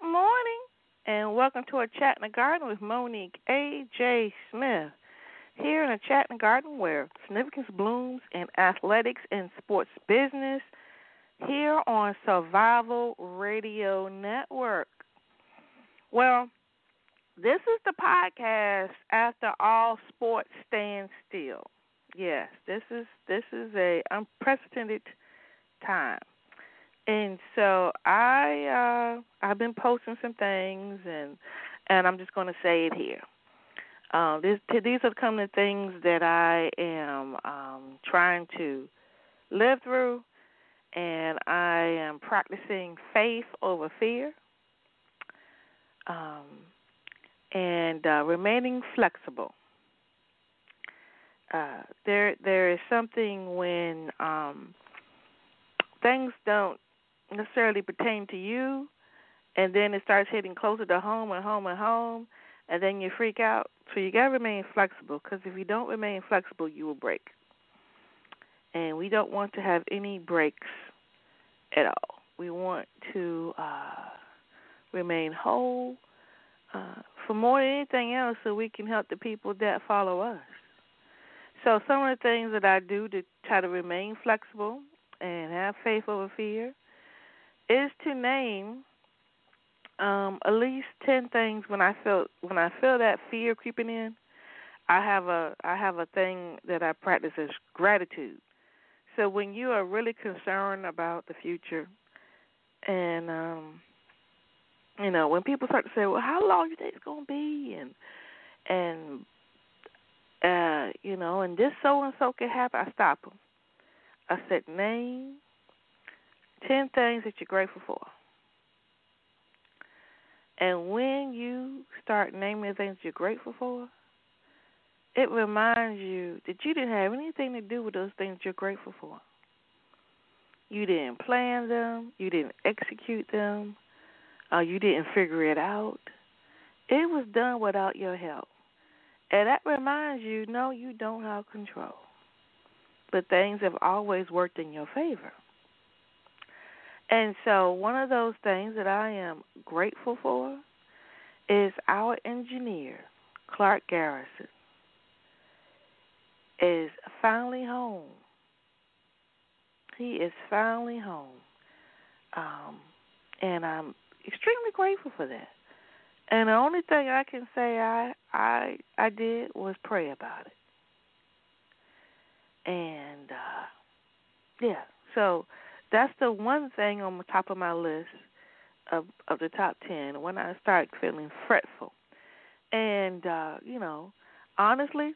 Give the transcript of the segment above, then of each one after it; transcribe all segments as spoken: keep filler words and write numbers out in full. Good morning, and welcome to A Chat in the Garden with Monique A J. Smith. Here in A Chat in the Garden, where significance blooms in athletics and sports business, here on Survival Radio Network. Well, this is the podcast after all sports stand still. Yes, this is this is a unprecedented time. And so I uh, I've been posting some things, and and I'm just going to say it here. Uh, this, these are some of the things that I am um, trying to live through, and I am practicing faith over fear, um, and uh, remaining flexible. Uh, there there is something when um, things don't necessarily pertain to you, and then it starts hitting closer to home and home and home, and then you freak out. So you got to remain flexible, because if you don't remain flexible, you will break. And we don't want to have any breaks at all. We want to uh, remain whole uh, for more than anything else, so we can help the people that follow us. So some of the things that I do to try to remain flexible and have faith over fear is to name um, at least ten things when I feel when I feel that fear creeping in. I have a I have a thing that I practice is gratitude. So when you are really concerned about the future, and um, you know, when people start to say, "Well, how long do you think it's going to be?" and and uh, you know, and this so and so can happen, I stop them. I said, name ten things that you're grateful for. And when you start naming the things you're grateful for, it reminds you that you didn't have anything to do with those things you're grateful for. You didn't plan them. You didn't execute them. Uh, you didn't figure it out. It was done without your help. And that reminds you, no, you don't have control. But things have always worked in your favor. And so one of those things that I am grateful for is our engineer, Clark Garrison, is finally home. He is finally home. Um, and I'm extremely grateful for that. And the only thing I can say I I, I did was pray about it. And, uh, yeah, so that's the one thing on the top of my list of, of the top ten, when I start feeling fretful. And, uh, you know, honestly,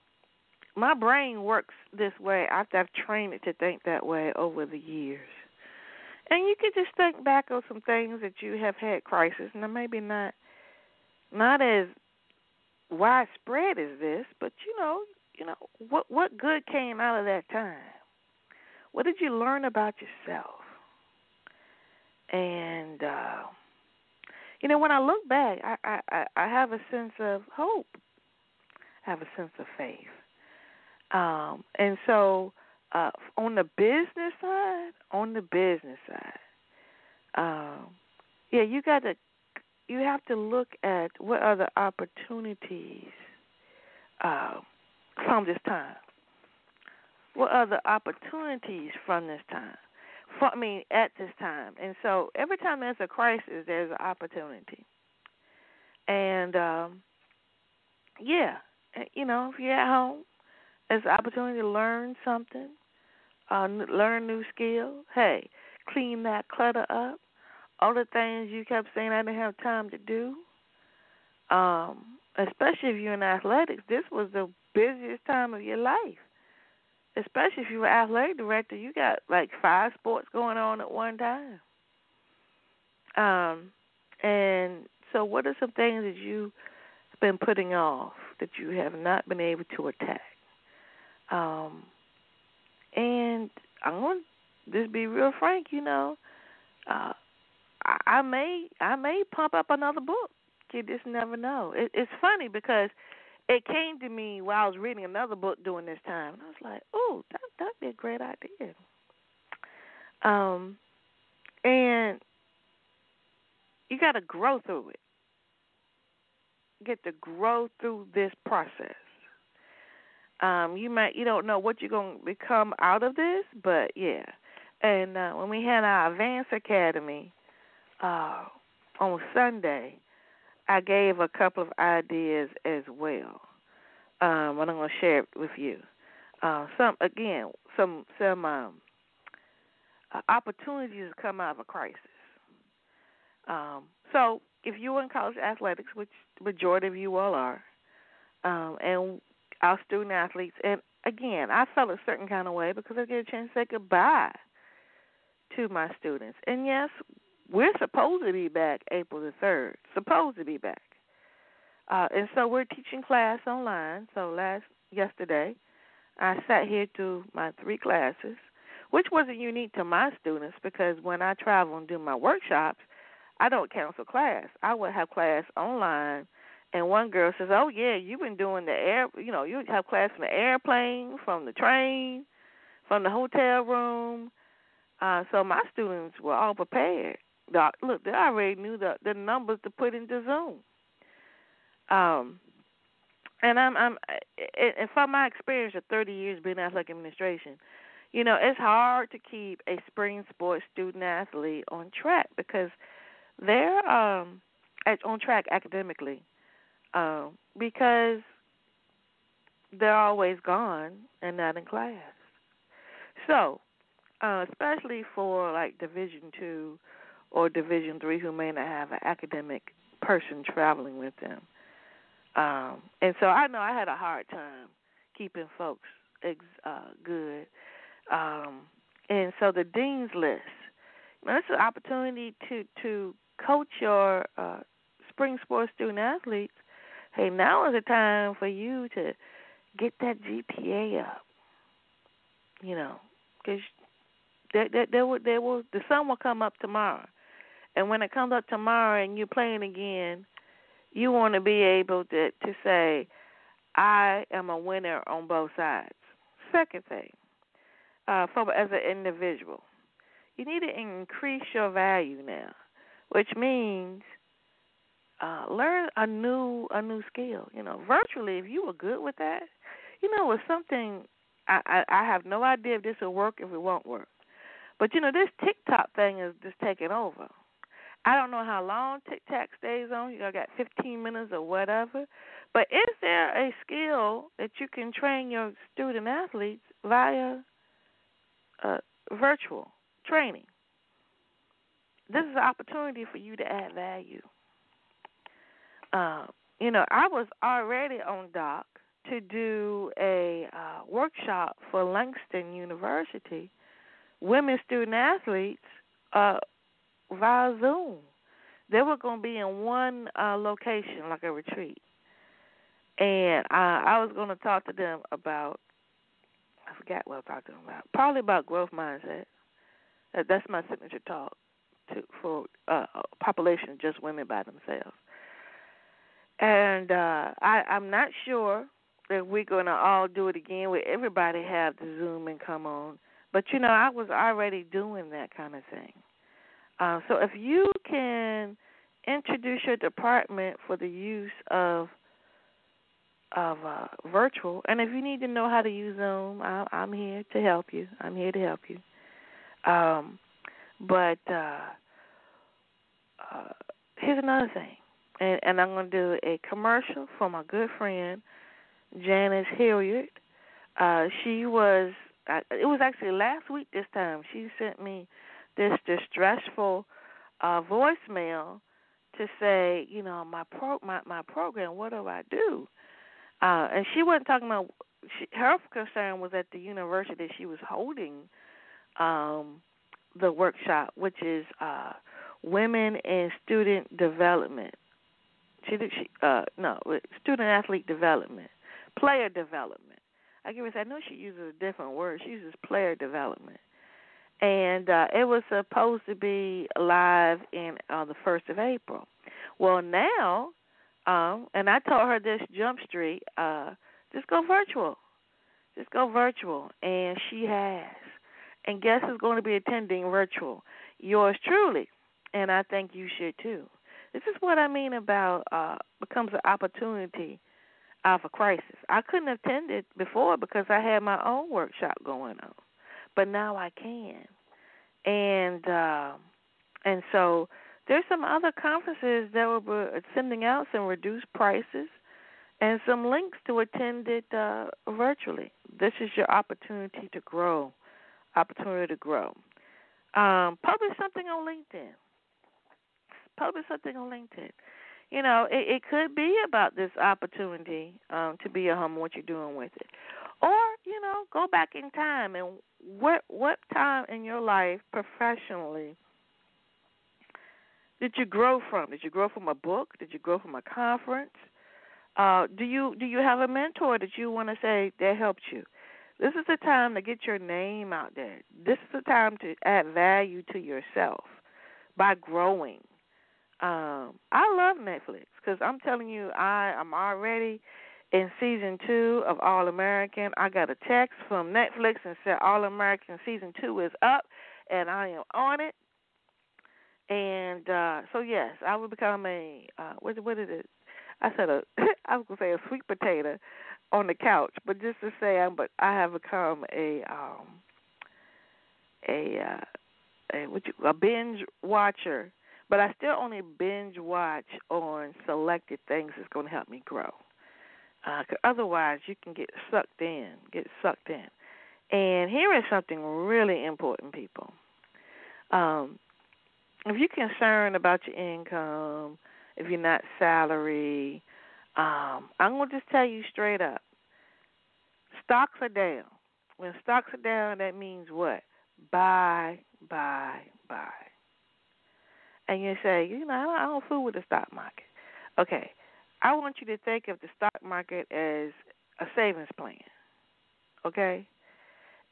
my brain works this way. I've, I've trained it to think that way over the years. And you can just think back on some things that you have had crisis, and maybe not not as widespread as this, but, you know, You know, what what good came out of that time? What did you learn about yourself? And, uh, you know, when I look back, I, I, I have a sense of hope. I have a sense of faith. Um, and so uh, on the business side, on the business side, um, yeah, you got to, you have to look at what are the opportunities um, from this time. What are the opportunities from this time? For, I mean, at this time. And so every time there's a crisis, there's an opportunity. And, um, yeah, you know, if you're at home, there's an opportunity to learn something, uh, learn a new skill. Hey, clean that clutter up. All the things you kept saying I didn't have time to do. Um, especially if you're in athletics, this was the busiest time of your life. Especially if you were athletic director, you got like five sports going on at one time. Um, and so what are some things that you've been putting off that you have not been able to attack? Um, and I'm going to just be real frank, you know, uh, I, I may I may pump up another book. You just never know. It, it's funny because it came to me while I was reading another book during this time. And I was like, oh, that, that'd be a great idea. Um, and, You got to grow through it. You get to grow through this process. Um, you might you don't know what you're going to become out of this, but yeah. And uh, when we had our Advanced Academy uh, on Sunday, I gave a couple of ideas as well. Um, and I'm going to share it with you. Uh, some again, some some um, uh, opportunities to come out of a crisis. Um, so if you're in college athletics, which the majority of you all are, um, and our student athletes, and again, I felt a certain kind of way because I get a chance to say goodbye to my students. And yes, we're supposed to be back April the third, supposed to be back. Uh, and so we're teaching class online. So last yesterday, I sat here to my three classes, which wasn't unique to my students because when I travel and do my workshops, I don't cancel class. I would have class online, and one girl says, "Oh yeah, you've been doing the air. You know, you have class from the airplane, from the train, from the hotel room." Uh, so my students were all prepared. Look, they already knew the the numbers to put into Zoom. Um, and I'm I'm, and from my experience of thirty years being in athletic administration, you know, it's hard to keep a spring sports student athlete on track because they're um, on track academically uh, because they're always gone and not in class. So, uh, especially for like Division two or Division three who may not have an academic person traveling with them. Um, and so I know I had a hard time keeping folks ex- uh, good. Um, and so the Dean's List, now, it's an opportunity to, to coach your uh, spring sports student athletes. Hey, now is the time for you to get that G P A up. You know, because they, they, they will, they will, the sun will come up tomorrow, and when it comes up tomorrow and you're playing again, you want to be able to to say, I am a winner on both sides. Second thing, uh, for as an individual, you need to increase your value now, which means uh, learn a new a new skill. You know, virtually, if you were good with that, you know, it's something I, I, I have no idea if this will work, if it won't work. But, you know, this TikTok thing is just taking over. I don't know how long TikTok stays on. You know, I got fifteen minutes or whatever. But is there a skill that you can train your student athletes via uh, virtual training? This is an opportunity for you to add value. Uh, you know, I was already on doc to do a uh, workshop for Langston University, women student athletes uh, via Zoom. They were going to be in one uh, location, like a retreat. And I, I was going to talk to them about, I forgot what I was talking about, probably about growth mindset. That's my signature talk to, for uh, a population of just women by themselves. And uh, I, I'm not sure that we're going to all do it again where everybody have the Zoom and come on. But, you know, I was already doing that kind of thing. Uh, so if you can introduce your department for the use of of uh, virtual, and if you need to know how to use Zoom, I, I'm here to help you. I'm here to help you. Um, but uh, uh, here's another thing, and, and I'm going to do a commercial for my good friend Janice Hilliard. Uh, she was, I, it was actually last week this time. She sent me this distressful uh, voicemail to say, you know, my pro, my, my program. What do I do? Uh, and she wasn't talking about. She, her concern was at the university she was holding Um, the workshop, which is uh, women and student development. She, she uh, no student athlete development, player development. I give it. I know she uses a different word. She uses player development, and uh, it was supposed to be live in uh, the first of April. Well, now, um, and I told her this jump street. Uh, just go virtual. Just go virtual, and she has. And guess who's going to be attending virtual? Yours truly. And I think you should too. This is what I mean about uh, becomes an opportunity out of a crisis. I couldn't have attended before because I had my own workshop going on, but now I can. And uh, and so there's some other conferences that were sending out some reduced prices and some links to attend it uh, virtually. This is your opportunity to grow, opportunity to grow. Um, publish something on LinkedIn. Publish something on LinkedIn. You know, it, it could be about this opportunity um, to be at home, what you're doing with it. Or, you know, go back in time and what what time in your life professionally did you grow from? Did you grow from a book? Did you grow from a conference? Uh, do you do you have a mentor that you want to say that helped you? This is the time to get your name out there. This is the time to add value to yourself by growing. Um, I love Netflix because I'm telling you, I am already in season two of All American. I got a text from Netflix and said All American season two is up, and I am on it. And uh, so yes, I will become a uh, what? What is it? I said a, I was gonna say a sweet potato on the couch, but just to say, I'm, but I have become a um, a uh, a, what you, a binge watcher. But I still only binge watch on selected things that's going to help me grow. Uh, cause otherwise, you can get sucked in, get sucked in. And here is something really important, people. Um, if you're concerned about your income, if you're not salary, um, I'm going to just tell you straight up, stocks are down. When stocks are down, that means what? Buy, buy, buy. And you say, you know, I don't fool with the stock market. Okay, I want you to think of the stock market as a savings plan, okay?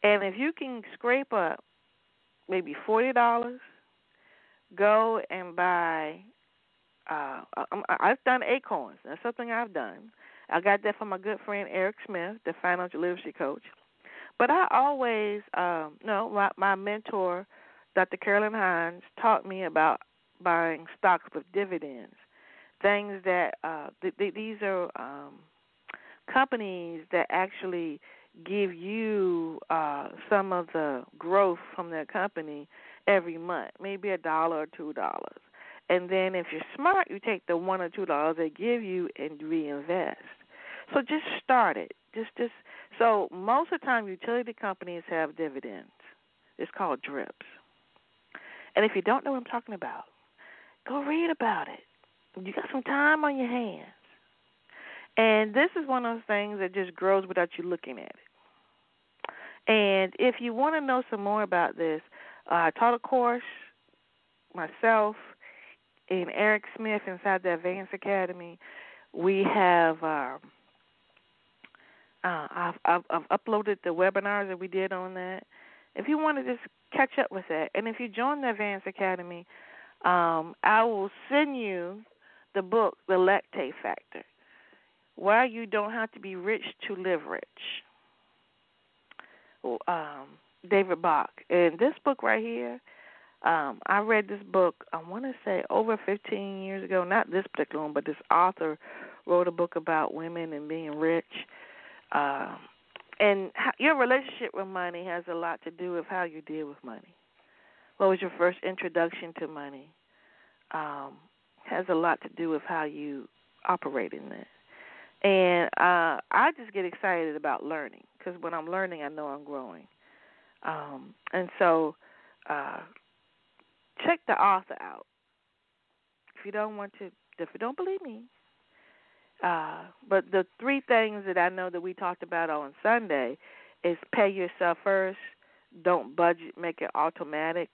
And if you can scrape up maybe forty dollars, go and buy, uh, I've done acorns. That's something I've done. I got that from my good friend Eric Smith, the Financial Literacy Coach. But I always, um, no, my, my mentor, Doctor Carolyn Hines, taught me about buying stocks with dividends, things that uh, th- th- these are um, companies that actually give you uh, some of the growth from their company every month, maybe a dollar or two dollars. And then if you're smart, you take the one or two dollars they give you and reinvest. So just start it. Just, just so most of the time, utility companies have dividends. It's called DRIPs. And if you don't know what I'm talking about, go read about it. You got some time on your hands. And this is one of those things that just grows without you looking at it. And if you want to know some more about this, uh, I taught a course myself and Eric Smith inside the Advanced Academy. We have uh, uh, I've, I've, I've uploaded the webinars that we did on that. If you want to just catch up with that, and if you join the Advanced Academy, um, I will send you the book, The Latte Factor, Why You Don't Have to Be Rich to Live Rich, um, David Bach. And this book right here, um, I read this book, I want to say over fifteen years ago, not this particular one, but this author wrote a book about women and being rich. Um And your relationship with money has a lot to do with how you deal with money. What was your first introduction to money? Um, has a lot to do with how you operate in that. And uh, I just get excited about learning because when I'm learning, I know I'm growing. Um, and so uh, check the author out. If you don't want to, if you don't believe me, Uh, but the three things that I know that we talked about on Sunday is pay yourself first, don't budget, make it automatic.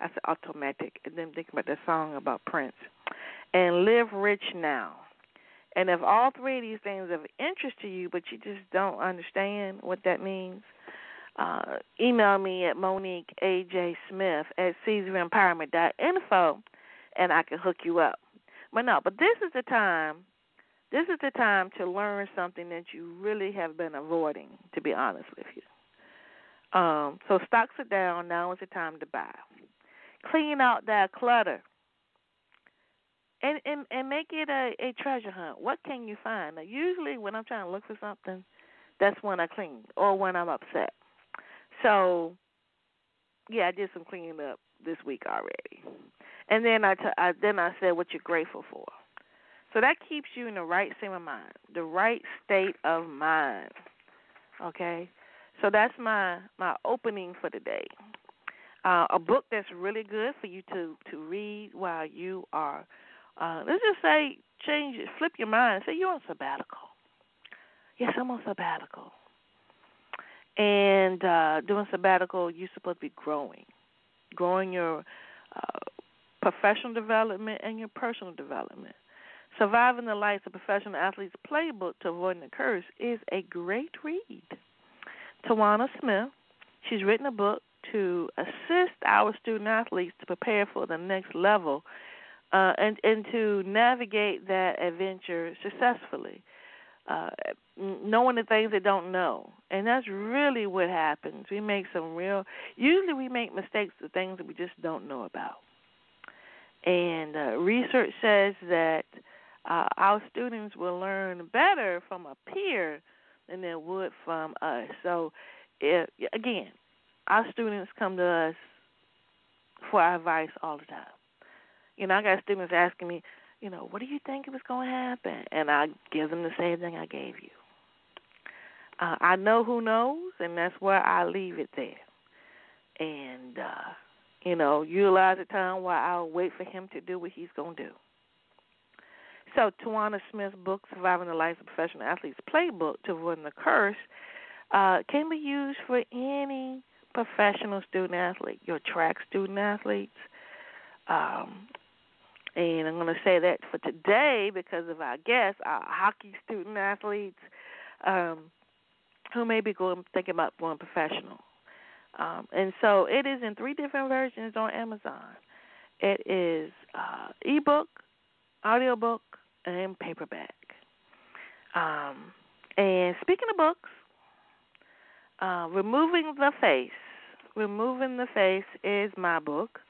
I said automatic. And then think about that song about Prince. And live rich now. And if all three of these things are of interest to you, but you just don't understand what that means, uh, email me at Monique A J. Smith at Caesar Empowerment dot info, and I can hook you up. But no, but this is the time. This is the time to learn something that you really have been avoiding, to be honest with you. Um, so stocks are down. Now is the time to buy. Clean out that clutter. And, and and make it a, a treasure hunt. What can you find? Now, usually when I'm trying to look for something, that's when I clean or when I'm upset. So, yeah, I did some cleaning up this week already. And then I, t- I then I said what you're grateful for. So that keeps you in the right state of mind, the right state of mind, okay? So that's my, my opening for today. Uh, a book that's really good for you to, to read while you are Uh, let's just say, change it, flip your mind. Say, you're on sabbatical. Yes, I'm on sabbatical. And uh, doing sabbatical, you're supposed to be growing, growing your uh, professional development and your personal development. Surviving the Lights, a Professional Athlete's Playbook to Avoiding the Curse, is a great read. Tawana Smith, she's written a book to assist our student athletes to prepare for the next level Uh, and, and to navigate that adventure successfully, uh, knowing the things they don't know. And that's really what happens. We make some real, usually we make mistakes with things that we just don't know about. And uh, research says that uh, our students will learn better from a peer than they would from us. So, if, again, our students come to us for our advice all the time. You know, I got students asking me, you know, what do you think was going to happen? And I give them the same thing I gave you. Uh, I know who knows, and that's where I leave it there. And, uh, you know, utilize the time while I'll wait for him to do what he's going to do. So Tawana Smith's book, Surviving the Lights, a Professional Athlete's Playbook to Avoiding the Curse, uh, can be used for any professional student athlete, your track student athletes. Um, and I'm going to say that for today because of our guests, our hockey student athletes um, who may be going thinking about going professional. Um, and so it is in three different versions on Amazon. It is uh, ebook, audiobook, and paperback. Um, and speaking of books, uh, Removing the Face. Removing the Face is my book.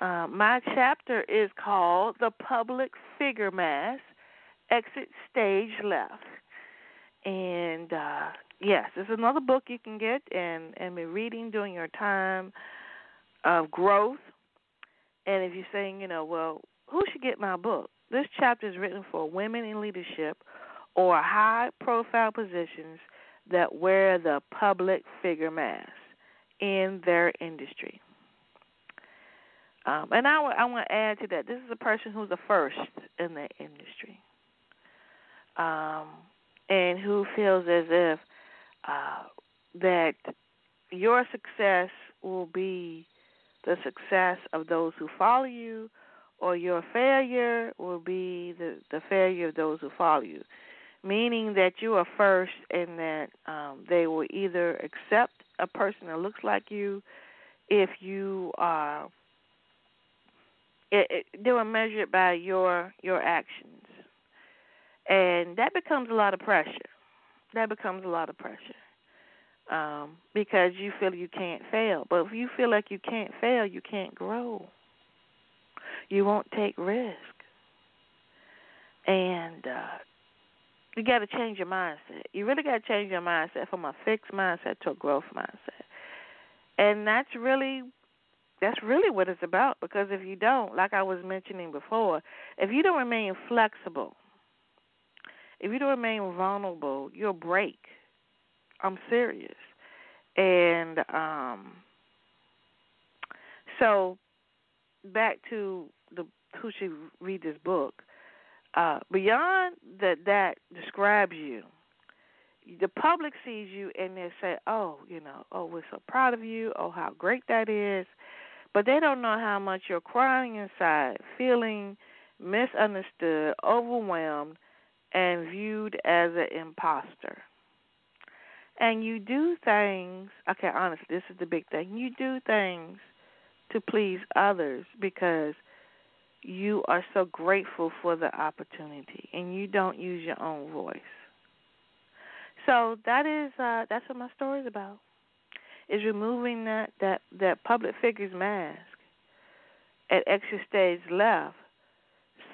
Uh, my chapter is called The Public Figure Mask, Exit Stage Left. And, uh, yes, it's another book you can get and, and be reading during your time of growth. And if you're saying, you know, well, who should get my book? This chapter is written for women in leadership or high-profile positions that wear the public figure mask in their industry. Um, and I, w- I want to add to that, this is a person who's a first in that industry um, and who feels as if uh, that your success will be the success of those who follow you or your failure will be the, the failure of those who follow you, meaning that you are first and that um, they will either accept a person that looks like you if you are It, it, they were measured by your your actions. And that becomes a lot of pressure. That becomes a lot of pressure um, because you feel you can't fail. But if you feel like you can't fail, you can't grow. You won't take risk. And uh, you got to change your mindset. You really got to change your mindset from a fixed mindset to a growth mindset. And that's really That's really what it's about, because if you don't, like I was mentioning before, if you don't remain flexible, if you don't remain vulnerable, you'll break. I'm serious. And um, so back to the who should read this book. Uh, beyond that, that describes you. The public sees you and they say, oh, you know, oh, we're so proud of you. Oh, how great that is. But they don't know how much you're crying inside, feeling misunderstood, overwhelmed, and viewed as an imposter. And you do things, okay, honestly, this is the big thing. You do things to please others because you are so grateful for the opportunity and you don't use your own voice. So that is, uh, that's what my story is about. Is removing that, that, that public figure's mask at extra stage left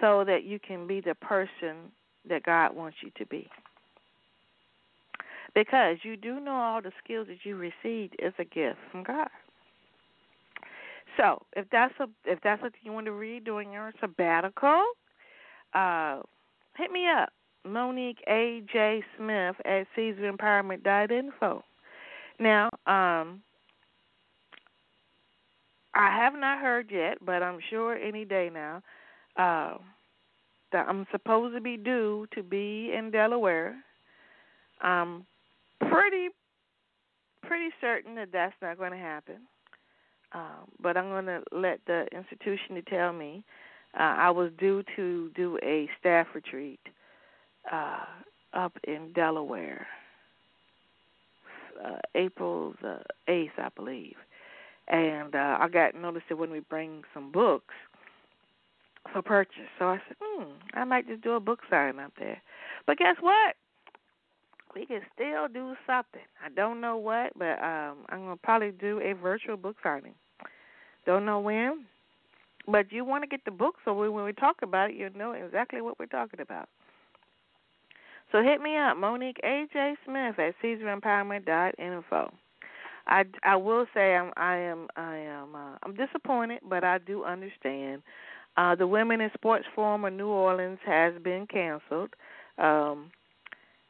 so that you can be the person that God wants you to be. Because you do know all the skills that you received is a gift from God. So if that's a, if that's what you want to read during your sabbatical, uh, hit me up, Monique A J. Smith at Caesar Empowerment dot info. Now, um, I have not heard yet, but I'm sure any day now, uh, that I'm supposed to be due to be in Delaware. I'm pretty, pretty certain that that's not going to happen. Uh, but I'm going to let the institution to tell me. Uh, I was due to do a staff retreat uh, up in Delaware, uh, April the eighth, I believe. And uh, I got notice that when we bring some books for purchase, so I said, hmm, I might just do a book signing up there. But guess what? We can still do something. I don't know what, but um, I'm going to probably do a virtual book signing. Don't know when, but you want to get the book so when we talk about it, you'll know exactly what we're talking about. So hit me up, Monique A J. Smith at Caesar Empowerment dot info. I, I will say I'm, I am I am uh, I'm disappointed, but I do understand. Uh, the Women in Sports Forum of New Orleans has been canceled. Um,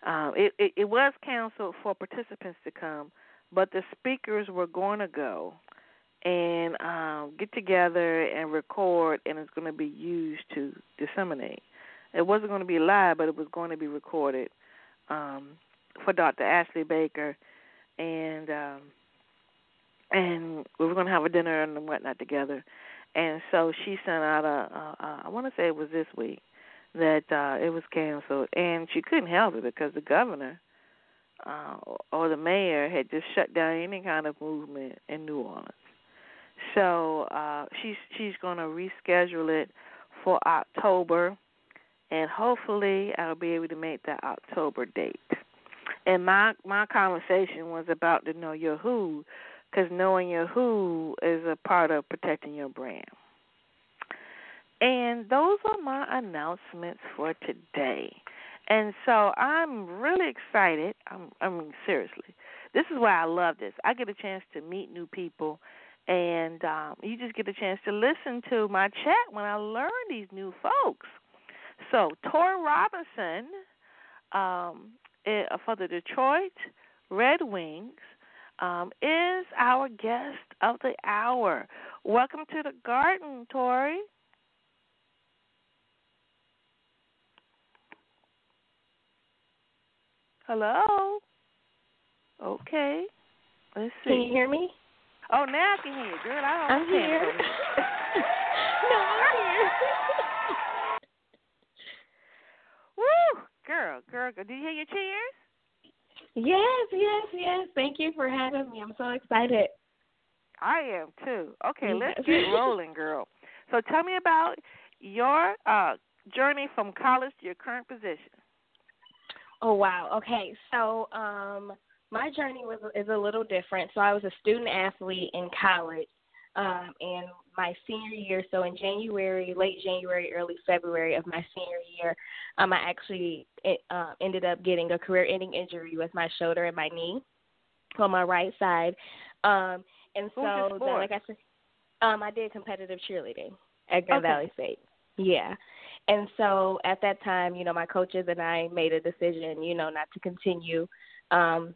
uh, it, it, it was canceled for participants to come, but the speakers were going to go and um, get together and record, and it's going to be used to disseminate. It wasn't going to be live, but it was going to be recorded um, for Doctor Ashley Baker, and um, and we were going to have a dinner and whatnot together. And so she sent out a, a, a I want to say it was this week, that uh, it was canceled. And she couldn't help it because the governor uh, or the mayor had just shut down any kind of movement in New Orleans. So uh, she's, she's going to reschedule it for October, and hopefully I'll be able to make that October date. And my, my conversation was about the Know Your Who, because knowing your who is a part of protecting your brand. And those are my announcements for today. And so I'm really excited. I'm, I mean, seriously. This is why I love this. I get a chance to meet new people, and um, you just get a chance to listen to my chat when I learn these new folks. So Tori Robinson um, for the Detroit Red Wings Um, is our guest of the hour. Welcome to the garden, Tori. Hello? Okay. Let's see. Can you hear me? Oh, now I can hear you, girl. I don't I'm here. No, I'm here. Woo! Girl, girl, girl. Did you hear your cheers? Yes, yes, yes. Thank you for having me. I'm so excited. I am, too. Okay, let's get rolling, girl. So tell me about your uh, journey from college to your current position. Oh, wow. Okay, so um, my journey was is a little different. So I was a student athlete in college um, in my senior year. So in January, late January, early February of my senior year, um, I actually It uh, ended up getting a career-ending injury with my shoulder and my knee on my right side. Um, and so, then, like I said, um, I did competitive cheerleading at Grand okay. Valley State. Yeah. And so at that time, you know, my coaches and I made a decision, you know, not to continue. Um,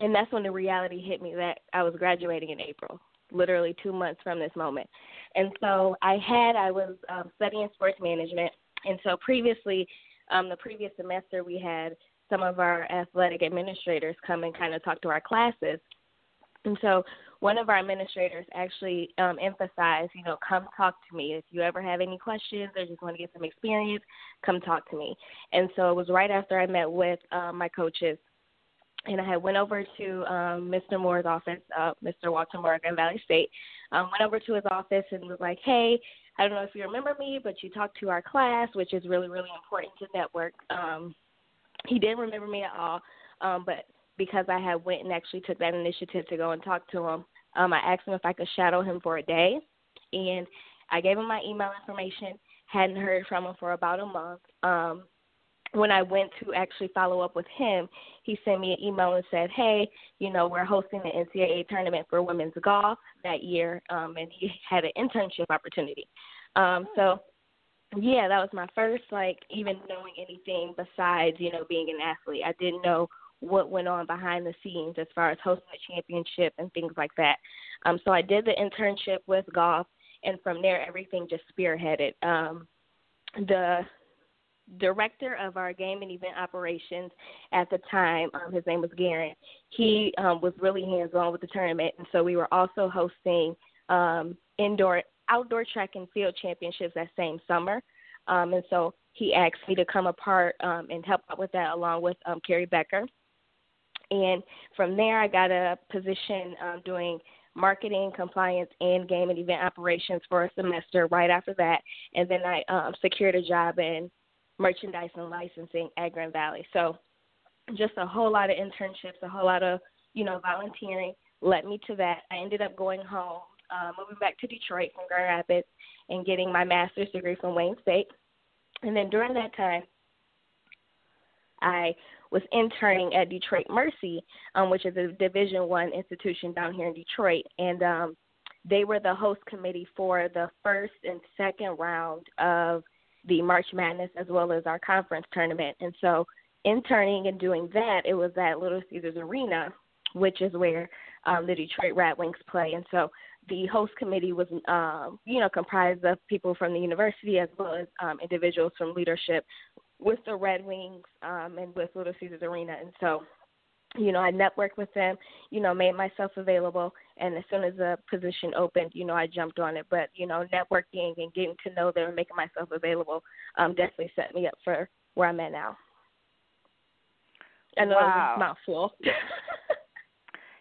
and that's when the reality hit me that I was graduating in April, literally two months from this moment. And so I had, I was um, studying sports management. And so previously, Um, the previous semester, we had some of our athletic administrators come and kind of talk to our classes. And so one of our administrators actually um, emphasized, you know, come talk to me. If you ever have any questions or just want to get some experience, come talk to me. And so it was right after I met with uh, my coaches, and I had went over to um, Mister Moore's office, uh, Mister Walter Moore at Grand Valley State, um, went over to his office and was like, hey, I don't know if you remember me, but you talked to our class, which is really, really important to network. Um, he didn't remember me at all, um, but because I had went and actually took that initiative to go and talk to him, um, I asked him if I could shadow him for a day, and I gave him my email information, hadn't heard from him for about a month. Um, when I went to actually follow up with him, he sent me an email and said, hey, you know, we're hosting the N C double A tournament for women's golf that year, um, and he had an internship opportunity. Um, so, yeah, that was my first, like, even knowing anything besides, you know, being an athlete. I didn't know what went on behind the scenes as far as hosting a championship and things like that. Um, so I did the internship with golf, and from there, everything just spearheaded. Um, the director of our game and event operations at the time, um, his name was Garrett, he um, was really hands-on with the tournament, and so we were also hosting um, indoor, outdoor track and field championships that same summer. Um, and so he asked me to come apart um, and help out with that along with um, Carrie Becker. And from there, I got a position um, doing marketing, compliance, and game and event operations for a semester right after that. And then I um, secured a job in merchandise and licensing at Grand Valley. So just a whole lot of internships, a whole lot of, you know, volunteering led me to that. I ended up going home, uh, moving back to Detroit from Grand Rapids and getting my master's degree from Wayne State. And then during that time, I was interning at Detroit Mercy, um, which is a Division One institution down here in Detroit, and um, they were the host committee for the first and second round of the March Madness as well as our conference tournament. And so interning and doing that, it was at Little Caesars Arena, which is where um, the Detroit Red Wings play. And so the host committee was, um, you know, comprised of people from the university as well as um, individuals from leadership with the Red Wings um, and with Little Caesars Arena. And so, you know, I networked with them, you know, made myself available. And as soon as the position opened, you know, I jumped on it. But, you know, networking and getting to know them and making myself available um, definitely set me up for where I'm at now. I know wow. That was a mouthful.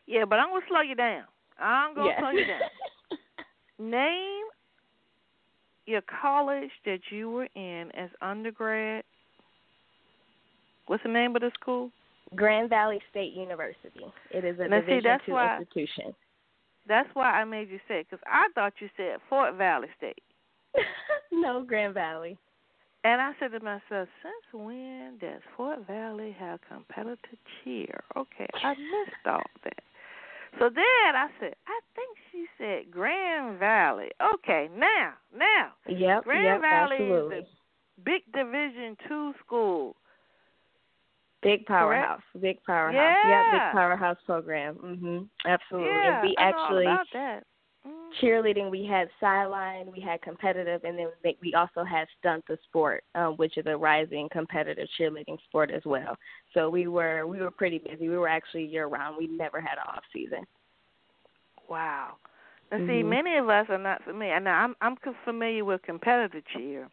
Yeah, but I'm going to slow you down. I'm going to yes. slow you down. Name your college that you were in as undergrad. What's the name of the school? Grand Valley State University. It is a now Division see, that's two why, institution. That's why I made you say it, because I thought you said Fort Valley State. No, Grand Valley. And I said to myself, since when does Fort Valley have competitive cheer? Okay, I missed all that. So then I said, I think she said Grand Valley. Okay, now, now. Yep, Grand yep, Valley absolutely. Is a big Division two school. Big powerhouse, correct? Big powerhouse. Yeah, yep, big powerhouse program. Mhm. Absolutely. Yeah, and we I actually know about that. Mm. Cheerleading, we had sideline, we had competitive, and then we also had stunt the sport, um, which is a rising competitive cheerleading sport as well. So we were we were pretty busy. We were actually year round. We never had an off season. Wow. Now mm-hmm. see, many of us are not familiar. Now I'm I'm familiar with competitive cheer.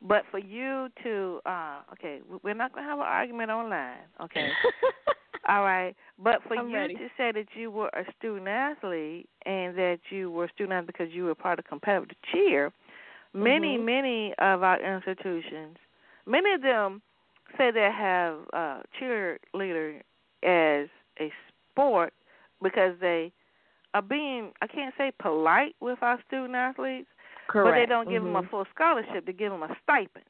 But for you to, uh, okay, we're not going to have an argument online, okay? All right. But for I'm you ready. to say that you were a student athlete and that you were a student athlete because you were part of competitive cheer, mm-hmm. many, many of our institutions, many of them say they have uh, cheerleader as a sport because they are being, I can't say polite with our student athletes, correct. But they don't give mm-hmm. them a full scholarship. They give them a stipend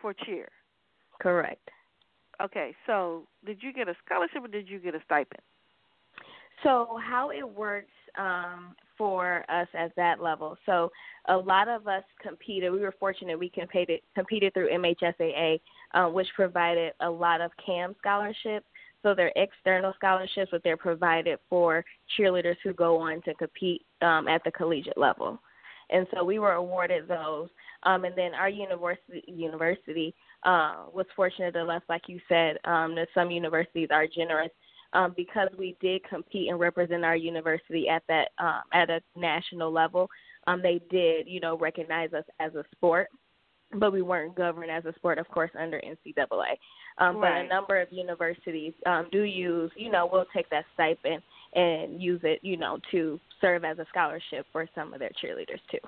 for cheer. Correct. Okay, so did you get a scholarship or did you get a stipend? So how it works um, for us at that level, so a lot of us competed. We were fortunate we competed, competed through M H S A A, uh, which provided a lot of C A M scholarships. So they're external scholarships, but they're provided for cheerleaders who go on to compete um, at the collegiate level. And so we were awarded those. Um, and then our university university uh, was fortunate enough, like you said, um, that some universities are generous um, because we did compete and represent our university at that um, at a national level. Um, they did, you know, recognize us as a sport, but we weren't governed as a sport, of course, under N C double A. Um, right. But a number of universities um, do use, you know, we'll take that stipend and use it, you know, to serve as a scholarship for some of their cheerleaders, too.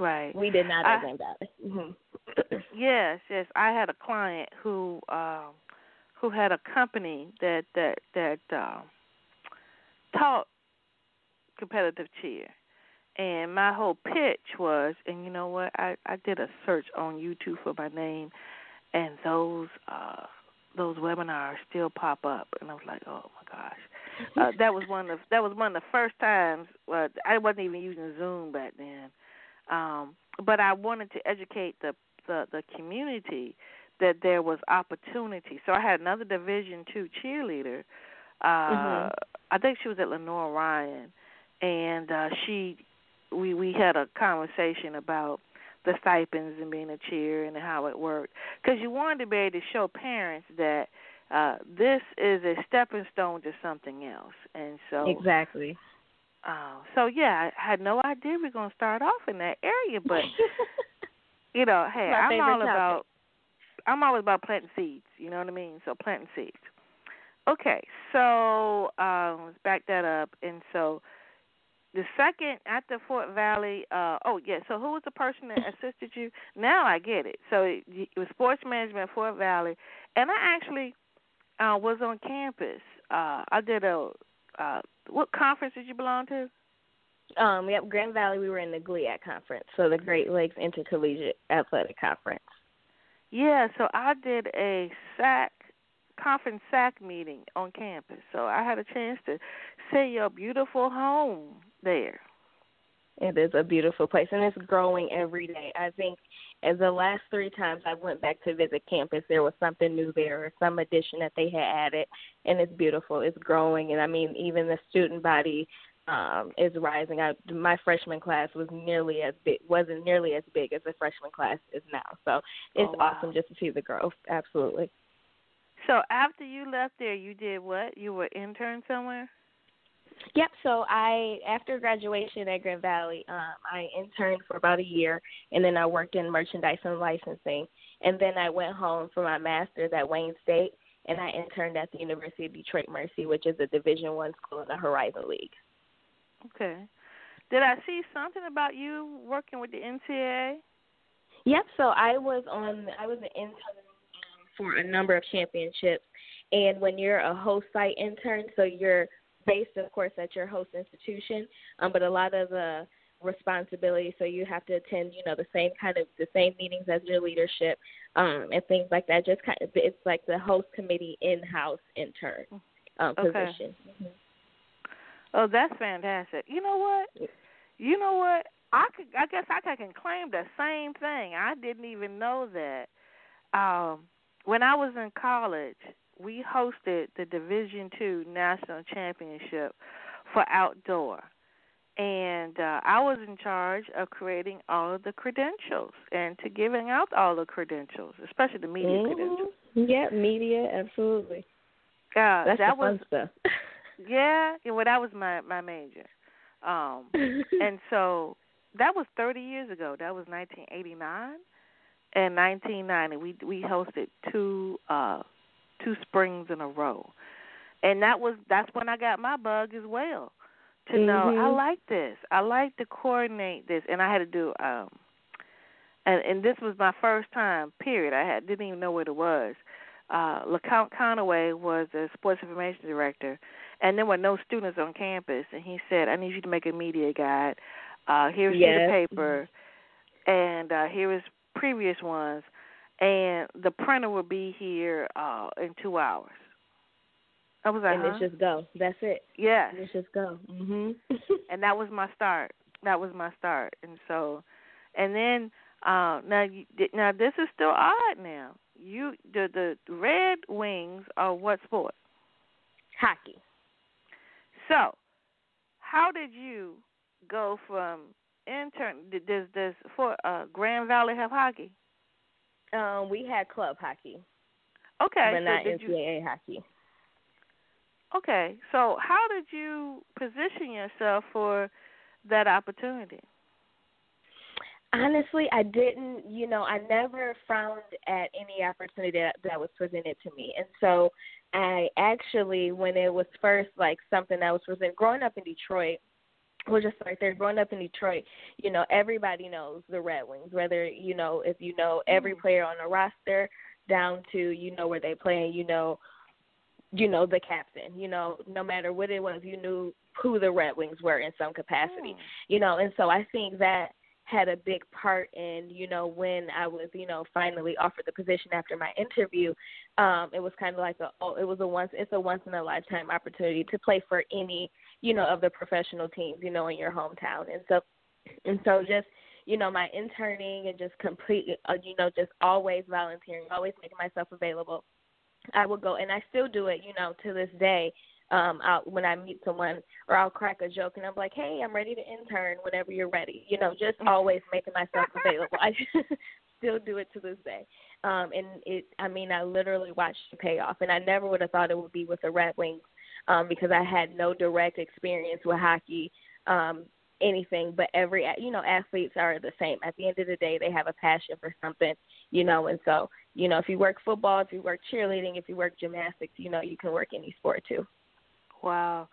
Right. We did not agree about it. Mm-hmm. Yes, yes. I had a client who uh, who had a company that, that, that uh, taught competitive cheer. And my whole pitch was, and you know what, I, I did a search on YouTube for my name, and those uh, those webinars still pop up, and I was like, oh my gosh, uh, that was one of that was one of the first times uh, I wasn't even using Zoom back then, um, but I wanted to educate the, the the community that there was opportunity. So I had another Division two cheerleader. Uh, mm-hmm. I think she was at Lenore Ryan, and uh, she. We, we had a conversation about the stipends and being a cheer and how it worked. Because you wanted to be able to show parents that uh, this is a stepping stone to something else. And so exactly. Uh, so, yeah, I had no idea we were going to start off in that area. But, you know, hey, I'm all topic. about I'm always about planting seeds. You know what I mean? So planting seeds. Okay, so um, let's back that up. And so the second at the Fort Valley, uh, oh, yeah, so who was the person that assisted you? Now I get it. So it, it was sports management at Fort Valley. And I actually uh, was on campus. Uh, I did a, uh, what conference did you belong to? Um, yep, Grand Valley. We were in the GLIAC conference, so the Great Lakes Intercollegiate Athletic Conference. Yeah, so I did a S A C conference S A C meeting on campus. So I had a chance to see your beautiful home there. It is a beautiful place, and it's growing every day. I think as the last three times I went back to visit campus, there was something new there or some addition that they had added, and it's beautiful. It's growing, and, I mean, even the student body um, is rising. I, my freshman class was nearly as big, wasn't nearly as big as the freshman class is now. So it's oh, wow. awesome just to see the growth, absolutely. So after you left there, you did what? You were intern somewhere? Yep, so I, after graduation at Grand Valley, um, I interned for about a year, and then I worked in merchandise and licensing. And then I went home for my master's at Wayne State, and I interned at the University of Detroit Mercy, which is a Division One school in the Horizon League. Okay. Did I see something about you working with the N C A A? Yep, so I was on, I was an intern for a number of championships. And when you're a host site intern, so you're based, of course, at your host institution, um, but a lot of the responsibility, so you have to attend, you know, the same kind of, the same meetings as your leadership um, and things like that. Just kind of, it's like the host committee in-house intern um, okay. position. Mm-hmm. Oh, that's fantastic. You know what? You know what? I could, I guess I can claim the same thing. I didn't even know that. Um, when I was in college, we hosted the Division two National Championship for outdoor. And uh, I was in charge of creating all of the credentials and to giving out all the credentials, especially the media mm-hmm. credentials. Yeah, media, absolutely. Uh, That's that was, fun stuff. Yeah, well, that was my, my major. Um, and so that was thirty years ago. That was nineteen eighty-nine and nineteen ninety. We, we hosted two uh two springs in a row, and that was that's when I got my bug as well to mm-hmm. know I like this, I like to coordinate this, and I had to do um, and, and this was my first time period. I had didn't even know what it was. Uh, LeCount Conaway was the sports information director, and there were no students on campus, and he said, "I need you to make a media guide. Uh, here's yes. the paper, and uh, here is previous ones." And the printer will be here uh, in two hours. I was like, and let's huh? just go. That's it. Yeah. Let's just go. Mhm. And that was my start. That was my start. And so, and then uh, now, you, now this is still odd. Now you, the the Red Wings are what sport? Hockey. So, how did you go from intern? Does does for uh, Grand Valley have hockey? Um, we had club hockey. Okay. But so not N C A A you... hockey. Okay. So how did you position yourself for that opportunity? Honestly, I didn't, you know, I never frowned at any opportunity that, that was presented to me. And so I actually, when it was first like something that was presented, growing up in Detroit, We'll just start there. Growing up in Detroit, you know, everybody knows the Red Wings, whether, you know, if you know every player on the roster down to, you know, where they play and you know you know, the captain, you know, no matter what it was, you knew who the Red Wings were in some capacity, mm. you know. And so I think that had a big part in, you know, when I was, you know, finally offered the position after my interview, um, it was kind of like a, oh, it was a once, it's a once in a lifetime opportunity to play for any, you know, of the professional teams, you know, in your hometown. And so, and so just, you know, my interning and just completely, uh, you know, just always volunteering, always making myself available. I would go, and I still do it, you know, to this day. Um, I'll, when I meet someone, or I'll crack a joke, and I'm like, "Hey, I'm ready to intern whenever you're ready." You know, just always making myself available. I still do it to this day, um, and it. I mean, I literally watched it pay off, and I never would have thought it would be with the Red Wings, um, because I had no direct experience with hockey, um, anything. But every, you know, athletes are the same. At the end of the day, they have a passion for something, you know, and so, you know, if you work football, if you work cheerleading, if you work gymnastics, you know, you can work any sport too. Wow.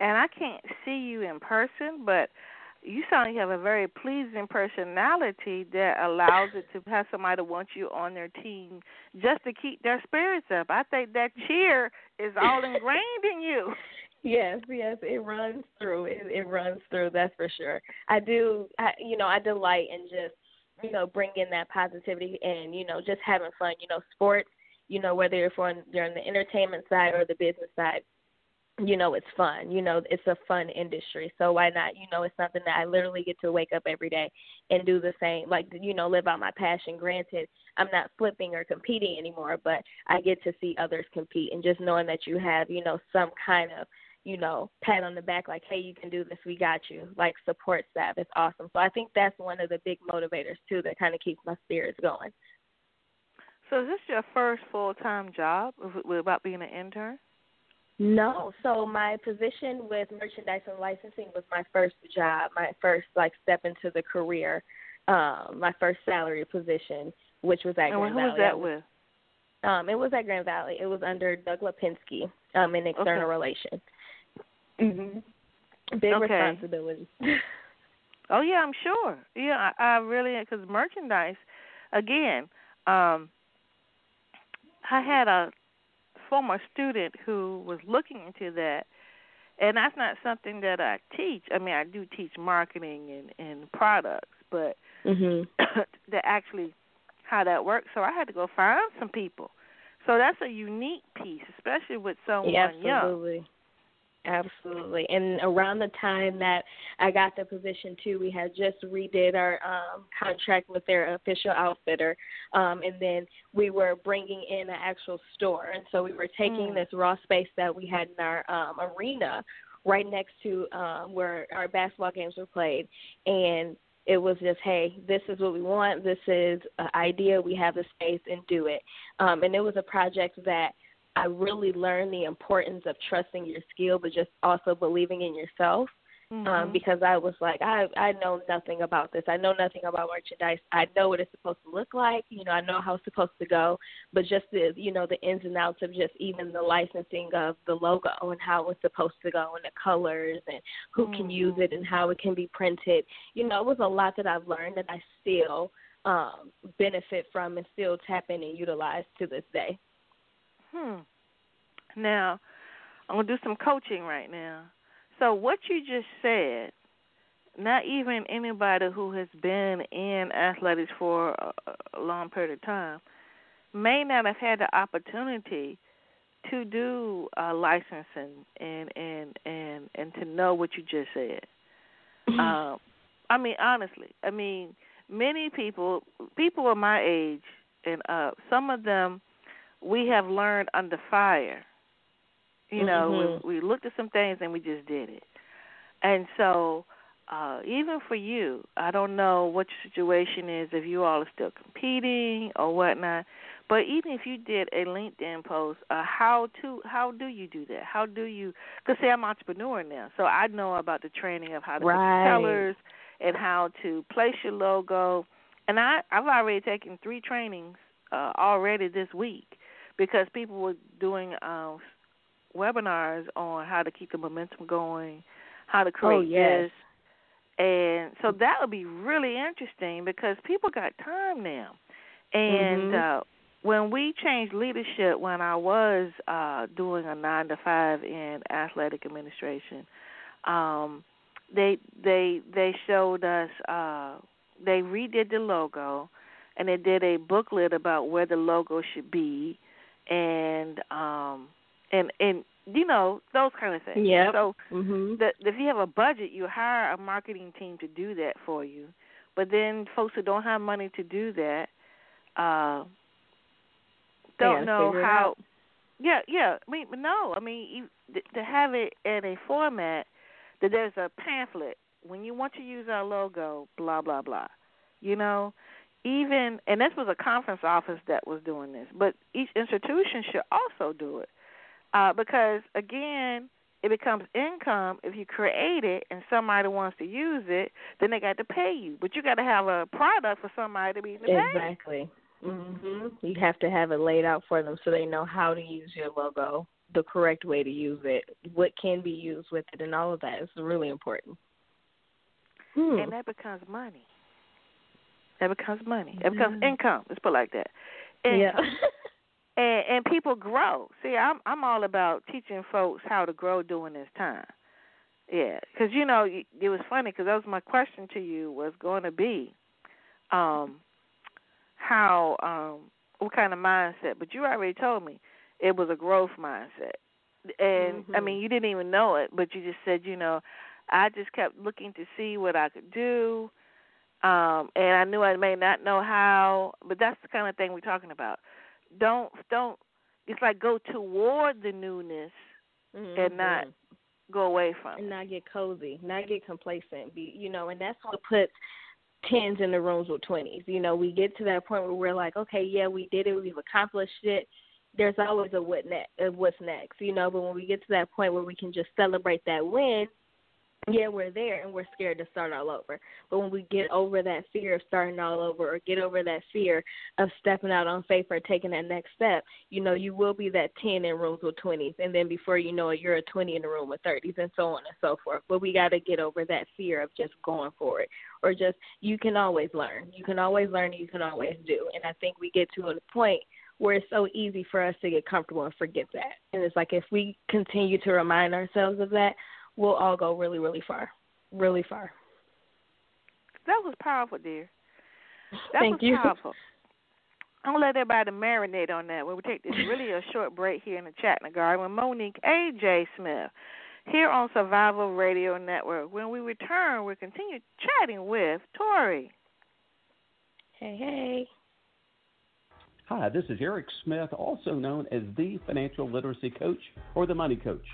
And I can't see you in person, but you sound like you have a very pleasing personality that allows it to have somebody want you on their team just to keep their spirits up. I think that cheer is all ingrained in you. Yes, yes, it runs through. It, it runs through, that's for sure. I do, I, you know, I delight in just, you know, bringing that positivity and, you know, just having fun. You know, sports, you know, whether you're, for, you're on the entertainment side or the business side, you know, it's fun. You know, it's a fun industry, so why not? You know, it's something that I literally get to wake up every day and do the same, like, you know, live out my passion. Granted, I'm not flipping or competing anymore, but I get to see others compete, and just knowing that you have, you know, some kind of, you know, pat on the back, like, hey, you can do this, we got you, like, support staff, it's awesome. So I think that's one of the big motivators, too, that kind of keeps my spirits going. So is this your first full-time job about being an intern? No. So my position with merchandise and licensing was my first job, my first, like, step into the career, um, my first salary position, which was at and Grand Valley. And who was that with? Um, it was at Grand Valley. It was under Doug Lipinski, um, in external okay. relations. Mm-hmm. Big okay. responsibility. Oh, yeah, I'm sure. Yeah, I, I really, because merchandise, again, um, I had a former student who was looking into that, and that's not something that I teach. I mean, I do teach marketing and, and products, but mm-hmm. that actually how that works. So I had to go find some people. So that's a unique piece, especially with someone yeah, absolutely. young. Absolutely. And around the time that I got the position, too, we had just redid our um, contract with their official outfitter, um, and then we were bringing in an actual store. And so we were taking mm. this raw space that we had in our um, arena right next to um, where our basketball games were played, and it was just, hey, this is what we want, this is an idea, we have the space, and do it. Um, and it was a project that I really learned the importance of trusting your skill, but just also believing in yourself, mm-hmm. um, because I was like, I, I know nothing about this. I know nothing about merchandise. I know what it's supposed to look like. You know, I know how it's supposed to go, but just the, you know, the ins and outs of just even the licensing of the logo and how it's supposed to go and the colors and who mm-hmm. can use it and how it can be printed. You know, it was a lot that I've learned that I still um, benefit from and still tap in and utilize to this day. Hmm. Now, I'm going to do some coaching right now. So what you just said, not even anybody who has been in athletics for a, a long period of time may not have had the opportunity to do uh, licensing and, and, and, and to know what you just said. um, I mean, honestly, I mean, many people, people of my age, and uh, some of them, we have learned under fire. You know, mm-hmm. we, we looked at some things and we just did it. And so uh, even for you, I don't know what your situation is, if you all are still competing or whatnot, but even if you did a LinkedIn post, uh, how to how do you do that? How do you – because, say, I'm an entrepreneur now, so I know about the training of how to right. pick colors and how to place your logo. And I, I've already taken three trainings uh, already this week, because people were doing uh, webinars on how to keep the momentum going, how to create oh, yes. this. And so that would be really interesting, because people got time now. And mm-hmm. uh, when we changed leadership, when I was uh, doing a nine to five in athletic administration, um, they they they showed us, uh, they redid the logo, and they did a booklet about where the logo should be, and um, and and you know, those kind of things. Yeah. So mm-hmm. the, if you have a budget, you hire a marketing team to do that for you. But then folks who don't have money to do that uh, don't know how. Yeah, yeah. I mean, no. I mean, you, to have it in a format that there's a pamphlet. When you want to use our logo, blah, blah, blah. You know, even, and this was a conference office that was doing this, but each institution should also do it. Uh, because, again, it becomes income if you create it and somebody wants to use it, then they got to pay you. But you got to have a product for somebody to be in the bank. Exactly. Mm-hmm. You have to have it laid out for them so they know how to use your logo, the correct way to use it, what can be used with it, and all of that is really important. Hmm. And that becomes money. That becomes money. That becomes yeah. income. Let's put it like that. Income. Yeah. And, and people grow. See, I'm I'm all about teaching folks how to grow during this time. Yeah, because, you know, it was funny because that was my question to you was going to be um, how um, what kind of mindset. But you already told me it was a growth mindset. And, mm-hmm. I mean, you didn't even know it, but you just said, you know, I just kept looking to see what I could do, um, and I knew I may not know how, but that's the kind of thing we're talking about. Don't don't. It's like go toward the newness mm-hmm. and not go away from it. And not get cozy, not get complacent. Be, you know, and that's what puts tens in the rooms with twenties. You know, we get to that point where we're like, okay, yeah, we did it, we've accomplished it. There's always a what next, what's next, you know. But when we get to that point where we can just celebrate that win, yeah, we're there and we're scared to start all over. But when we get over that fear of starting all over or get over that fear of stepping out on faith or taking that next step, you know, you will be that ten in rooms with twenties. And then before you know it, you're a twenty in the room with thirties and so on and so forth. But we got to get over that fear of just going for it or just you can always learn. You can always learn and you can always do. And I think we get to a point where it's so easy for us to get comfortable and forget that. And it's like if we continue to remind ourselves of that, we'll all go really, really far, really far. That was powerful, dear. That Thank was you. Powerful. I'm going to let everybody marinate on that. We'll take this really a short break here in the Chat in the Garden with Monique A J. Smith here on Survival Radio Network. When we return, we'll continue chatting with Tori. Hey, hey. Hi, this is Eric Smith, also known as the Financial Literacy Coach or the Money Coach.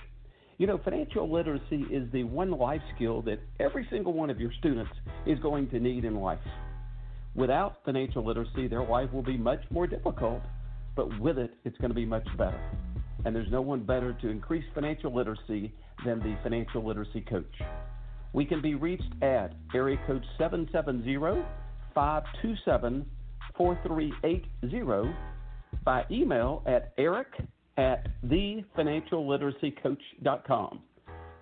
You know, financial literacy is the one life skill that every single one of your students is going to need in life. Without financial literacy, their life will be much more difficult, but with it, it's going to be much better. And there's no one better to increase financial literacy than the Financial Literacy Coach. We can be reached at area code seven seven zero, five two seven, four three eight zero by email at eric at the financial literacy coach dot com.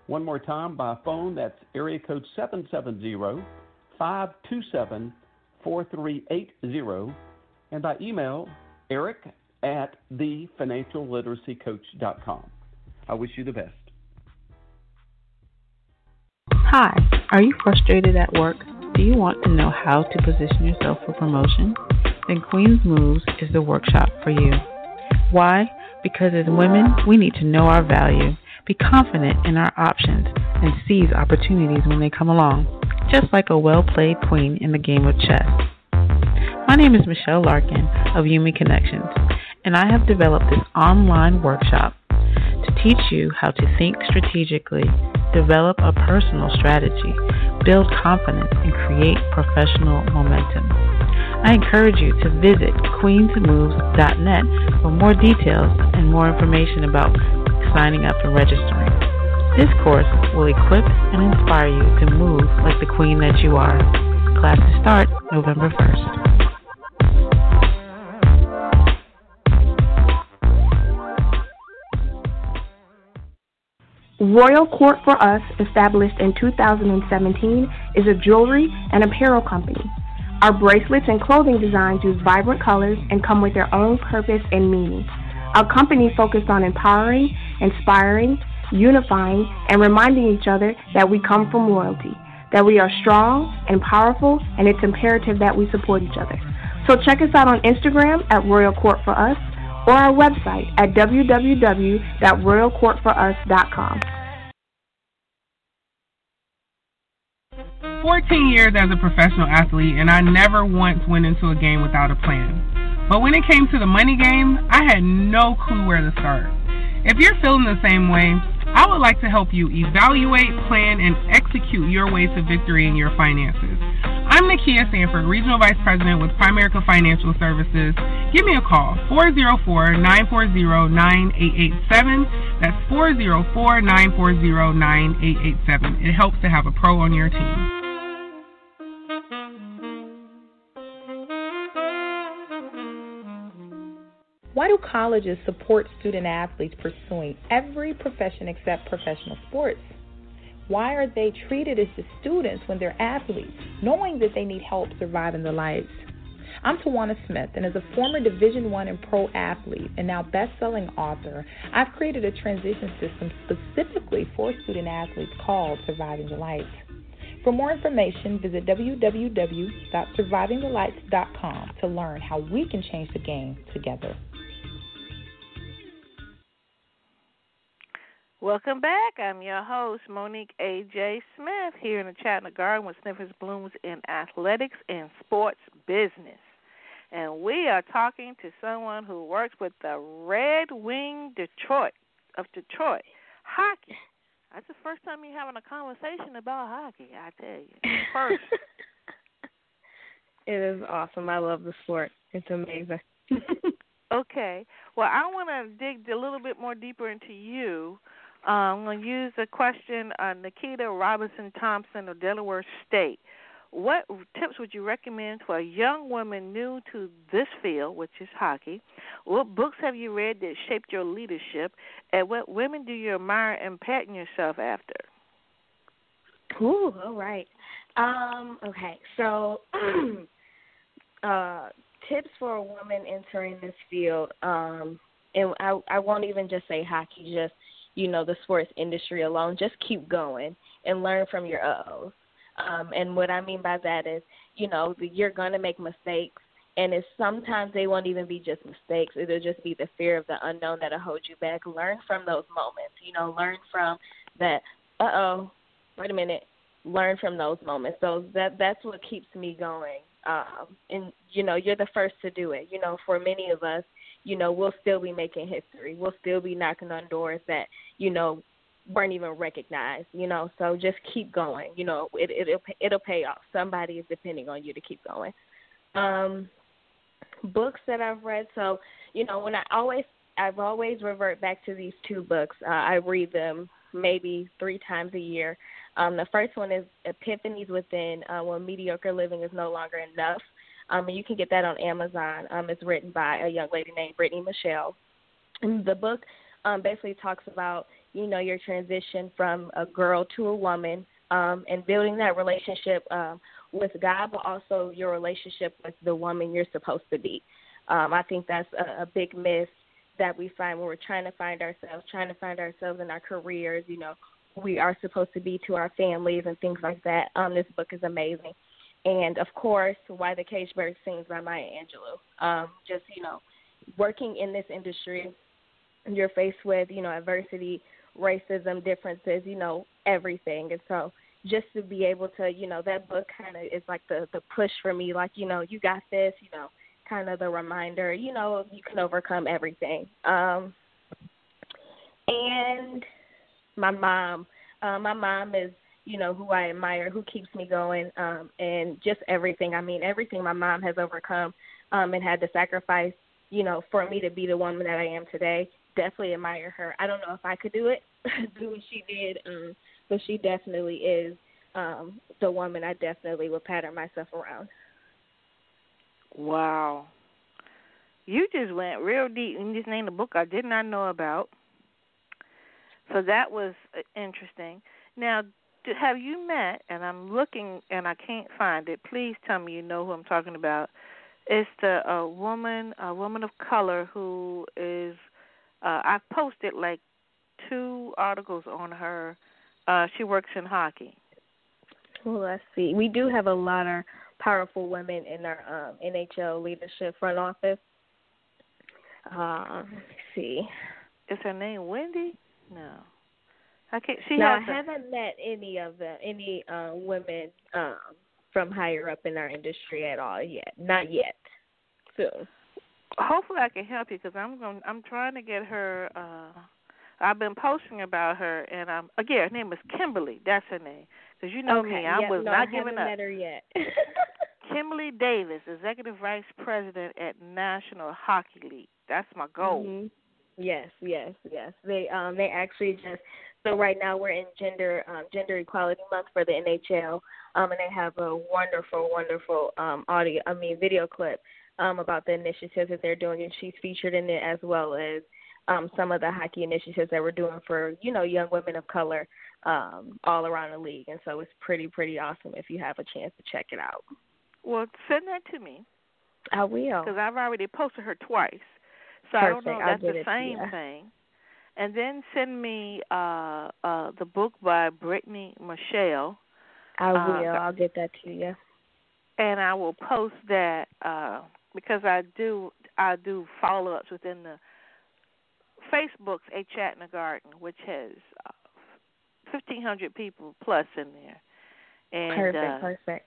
One more time, by phone, that's area code seven seven zero, five two seven, four three eight zero, and by email, eric at the financial literacy coach dot com. I wish you the best. Hi, are you frustrated at work? Do you want to know how to position yourself for promotion? Then Queens Moves is the workshop for you. Why? Because as women, we need to know our value, be confident in our options, and seize opportunities when they come along, just like a well-played queen in the game of chess. My name is Michelle Larkin of Yumi Connections, and I have developed this online workshop to teach you how to think strategically, develop a personal strategy, build confidence, and create professional momentum. I encourage you to visit queens moves dot net for more details and more information about signing up and registering. This course will equip and inspire you to move like the queen that you are. Classes start November first. Royal Court for Us, established in two thousand seventeen, is a jewelry and apparel company. Our bracelets and clothing designs use vibrant colors and come with their own purpose and meaning. Our company focused on empowering, inspiring, unifying, and reminding each other that we come from royalty, that we are strong and powerful, and it's imperative that we support each other. So check us out on Instagram at Royal Court for Us or our website at w w w dot royal court for us dot com. fourteen years as a professional athlete, and I never once went into a game without a plan. But when it came to the money game, I had no clue where to start. If you're feeling the same way, I would like to help you evaluate, plan, and execute your way to victory in your finances. I'm Nakia Sanford, Regional Vice President with Primerica Financial Services. Give me a call, four oh four, nine four oh, nine eight eight seven. That's four oh four, nine four oh, nine eight eight seven. It helps to have a pro on your team. Why do colleges support student athletes pursuing every profession except professional sports? Why are they treated as the students when they're athletes, knowing that they need help surviving the lights? I'm Tawana Smith, and as a former Division One and pro athlete and now best-selling author, I've created a transition system specifically for student athletes called Surviving the Lights. For more information, visit w w w dot surviving the lights dot com to learn how we can change the game together. Welcome back. I'm your host, Monique A J. Smith, here in the Chat in the Garden with Significance Blooms in Athletics and Sports Business. And we are talking to someone who works with the Red Wing Detroit of Detroit hockey. That's the first time you're having a conversation about hockey, I tell you. First. It is awesome. I love the sport. It's amazing. Okay. Well, I want to dig a little bit more deeper into you. Uh, I'm going to use the question, uh, Nikita Robinson Thompson of Delaware State. What tips would you recommend for a young woman new to this field, which is hockey? What books have you read that shaped your leadership? And what women do you admire and pattern yourself after? Ooh, all right. Um, okay, so uh, tips for a woman entering this field, um, and I, I won't even just say hockey, just, you know, the sports industry alone, just keep going and learn from your uh-ohs. Um, and what I mean by that is, you know, you're going to make mistakes, and it's sometimes they won't even be just mistakes. It'll just be the fear of the unknown that'll hold you back. Learn from those moments, you know, learn from that, uh-oh, wait a minute, learn from those moments. So that that's what keeps me going. Um, and, you know, you're the first to do it. You know, for many of us, you know, we'll still be making history. We'll still be knocking on doors that, you know, weren't even recognized, you know, so just keep going, you know, it, it'll, it'll pay off. Somebody is depending on you to keep going. Um, books that I've read. So, you know, when I always, I've always revert back to these two books. Uh, I read them maybe three times a year. Um, the first one is Epiphanies Within, uh, When Mediocre Living Is No Longer Enough. Um, and you can get that on Amazon. Um, it's written by a young lady named Brittany Michelle. And the book um, basically talks about, you know, your transition from a girl to a woman, um, and building that relationship um, with God, but also your relationship with the woman you're supposed to be. Um, I think that's a, a big myth that we find when we're trying to find ourselves, trying to find ourselves in our careers, you know, who we are supposed to be to our families and things like that. Um, this book is amazing. And, of course, Why the Cage Bird Sings by Maya Angelou. Um, just, you know, working in this industry, you're faced with, you know, adversity, racism, differences, you know, everything. And so just to be able to, you know, that book kind of is like the, the push for me, like, you know, you got this, you know, kind of the reminder, you know, you can overcome everything. Um, and my mom, uh, my mom is, you know, who I admire, who keeps me going, um, and just everything. I mean, everything my mom has overcome um, and had to sacrifice, you know, for me to be the woman that I am today. Definitely admire her. I don't know if I could do it, do what she did, um, but she definitely is um, the woman I definitely would pattern myself around. Wow. You just went real deep and just named a book I did not know about. So that was interesting. Now, have you met, and I'm looking and I can't find it, please tell me you know who I'm talking about. It's the uh, woman, a woman of color who is, uh, I've posted like two articles on her. Uh, she works in hockey. Well, let's see. We do have a lot of powerful women in our um, N H L leadership front office. Uh, let's see. Is her name Wendy? No. I can't. She now, has I a, haven't met any of the any uh, women um, from higher up in our industry at all yet. Not yet. Soon. Hopefully, I can help you because I'm going. I'm trying to get her. Uh, I've been posting about her, and um, again, her name is Kimberly. That's her name. Because you know okay, me, I yep, was no, not I giving up. I haven't met her yet. Kimberly Davis, Executive Vice President at National Hockey League. That's my goal. Mm-hmm. Yes, yes, yes. They um they actually just so right now we're in gender um, gender equality month for the N H L, um and they have a wonderful, wonderful um audio I mean video clip um about the initiatives that they're doing, and she's featured in it as well as um some of the hockey initiatives that we're doing for you know young women of color um all around the league, and so it's pretty pretty awesome if you have a chance to check it out. Well, send that to me. I will because I've already posted her twice. So Perfect. I don't know that's the same yeah. thing. And then send me uh, uh, the book by Brittany Michelle. I will. Uh, I'll get that to you. And I will post that uh, because I do I do follow-ups within the Facebook's A Chat in the Garden, which has uh, fifteen hundred people plus in there. And, perfect, uh, perfect.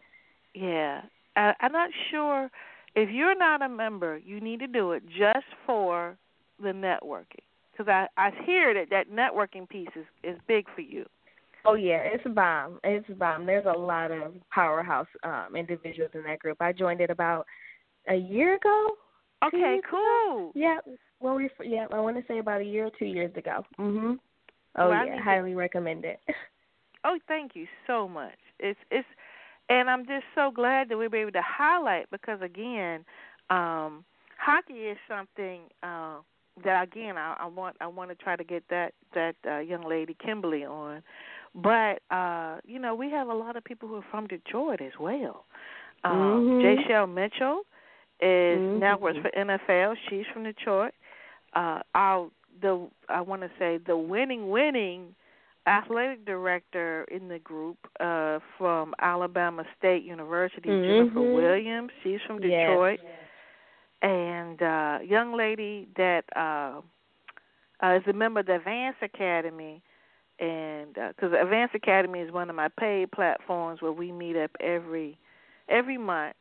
Yeah. I, I'm not sure... If you're not a member, you need to do it just for the networking. Because I, I hear that that networking piece is, is big for you. Oh, yeah. It's a bomb. It's a bomb. There's a lot of powerhouse um, individuals in that group. I joined it about a year ago. Okay, cool. Yeah. Well, we, yeah, I want to say about a year or two years ago. Mm-hmm. Oh, well, yeah. I highly to... recommend it. Oh, thank you so much. It's it's. And I'm just so glad that we were able to highlight because, again, um, hockey is something uh, that, again, I, I want I want to try to get that, that uh, young lady, Kimberly, on. But, uh, you know, we have a lot of people who are from Detroit as well. Um, mm-hmm. Jayshelle Mitchell is mm-hmm. now works for N F L. She's from Detroit. Uh, I'll, the I want to say the winning, winning, athletic director in the group uh, from Alabama State University, mm-hmm. Jennifer Williams. She's from Detroit. Yes, yes. And a uh, young lady that uh, uh, is a member of the Advanced Academy, and because uh, Advanced Academy is one of my paid platforms where we meet up every every month,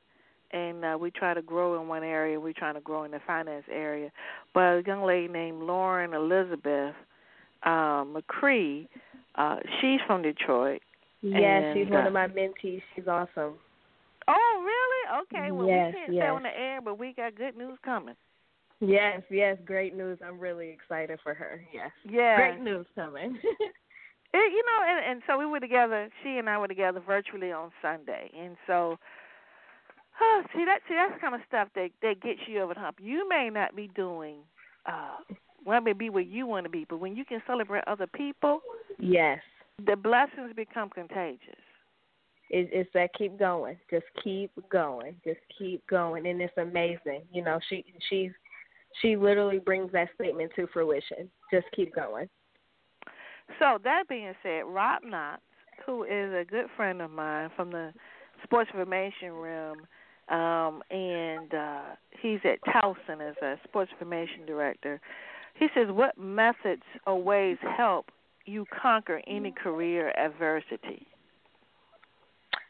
and uh, we try to grow in one area. We're trying to grow in the finance area. But a young lady named Lauren Elizabeth uh, McCree, Uh, she's from Detroit. Yeah, she's uh, one of my mentees. She's awesome. Oh, really? Okay. Well, yes, we can't yes. stay on the air, but we got good news coming. Yes, yes, great news. I'm really excited for her. Yes. yes. Great news coming. it, you know, and, and so we were together, she and I were together virtually on Sunday. And so, oh, see, that, see that's the kind of stuff that, that gets you over the hump. You may not be doing uh, well, it may be where you want to be, but when you can celebrate other people, yes, the blessings become contagious. It, it's that keep going, just keep going, just keep going, and it's amazing. You know, she she's she literally brings that statement to fruition. Just keep going. So that being said, Rob Knox, who is a good friend of mine from the Sports Information Room, um, and uh, he's at Towson as a Sports Information Director. He says, what methods or ways help you conquer any career adversity?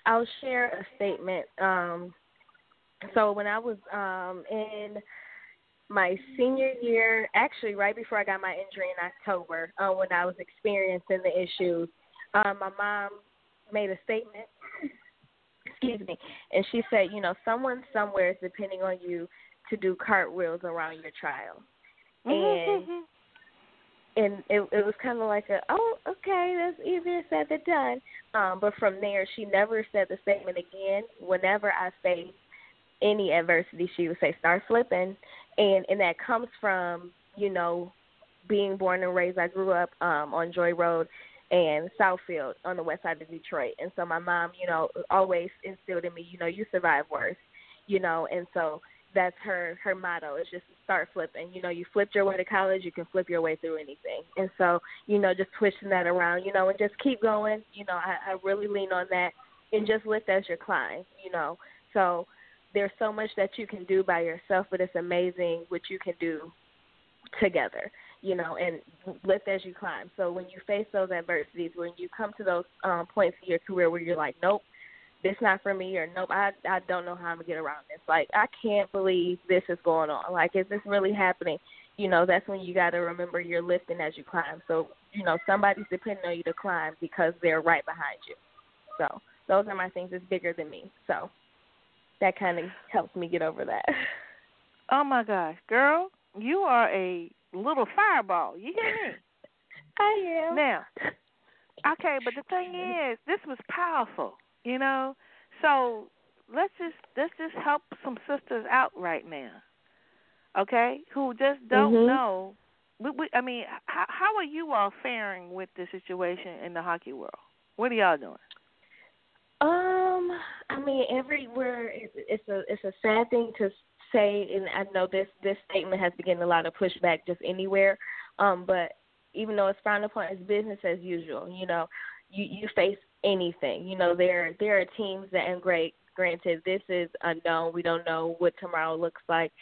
I'll share a statement. Um, so when I was um, in my senior year, actually right before I got my injury in October, uh, when I was experiencing the issues, uh, my mom made a statement, excuse me, and she said, you know, someone somewhere is depending on you to do cartwheels around your child. And and it, it was kind of like a, oh, okay, that's easier said than done. Um, but from there, she never said the statement again. Whenever I faced any adversity, she would say, start flipping. And, and that comes from, you know, being born and raised. I grew up um, on Joy Road and Southfield on the west side of Detroit. And so my mom, you know, always instilled in me, you know, you survive worse, you know. And so that's her, her motto is just start flipping. You know, you flipped your way to college, you can flip your way through anything. And so, you know, just twisting that around, you know, and just keep going. You know, I, I really lean on that and just lift as your climb, you know. So there's so much that you can do by yourself, but it's amazing what you can do together, you know, and lift as you climb. So when you face those adversities, when you come to those um, points in your career where you're like, nope, this not for me, or nope, I, I don't know how I'm going to get around this. Like, I can't believe this is going on. Like, is this really happening? You know, that's when you got to remember you're lifting as you climb. So, you know, somebody's depending on you to climb because they're right behind you. So those are my things. It's bigger than me. So that kind of helps me get over that. Oh, my gosh. Girl, you are a little fireball. You hear me? I am. Now, okay, but the thing is, this was powerful. You know, so let's just let's just help some sisters out right now, okay? Who just don't mm-hmm. know. We, we, I mean, how, how are you all faring with the situation in the hockey world? What are y'all doing? Um, I mean, everywhere it's, it's a it's a sad thing to say, and I know this this statement has been getting a lot of pushback just anywhere. Um, but even though it's frowned upon, it's business as usual. You know, you you face anything. You know, there there are teams that, and great, granted, this is unknown. We don't know what tomorrow looks like,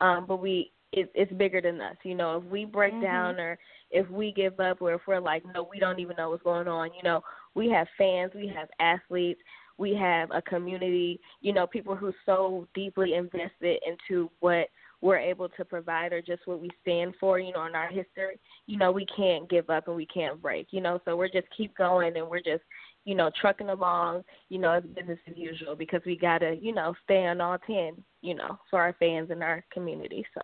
um, but we it, it's bigger than us. You know, if we break mm-hmm. down or if we give up or if we're like, no, we don't even know what's going on, you know, we have fans, we have athletes, we have a community, you know, people who so deeply invested into what we're able to provide or just what we stand for, you know, in our history. You know, we can't give up and we can't break, you know, so we're just keep going and we're just, you know, trucking along, you know, as business as usual because we got to, you know, stay on all ten, you know, for our fans and our community. So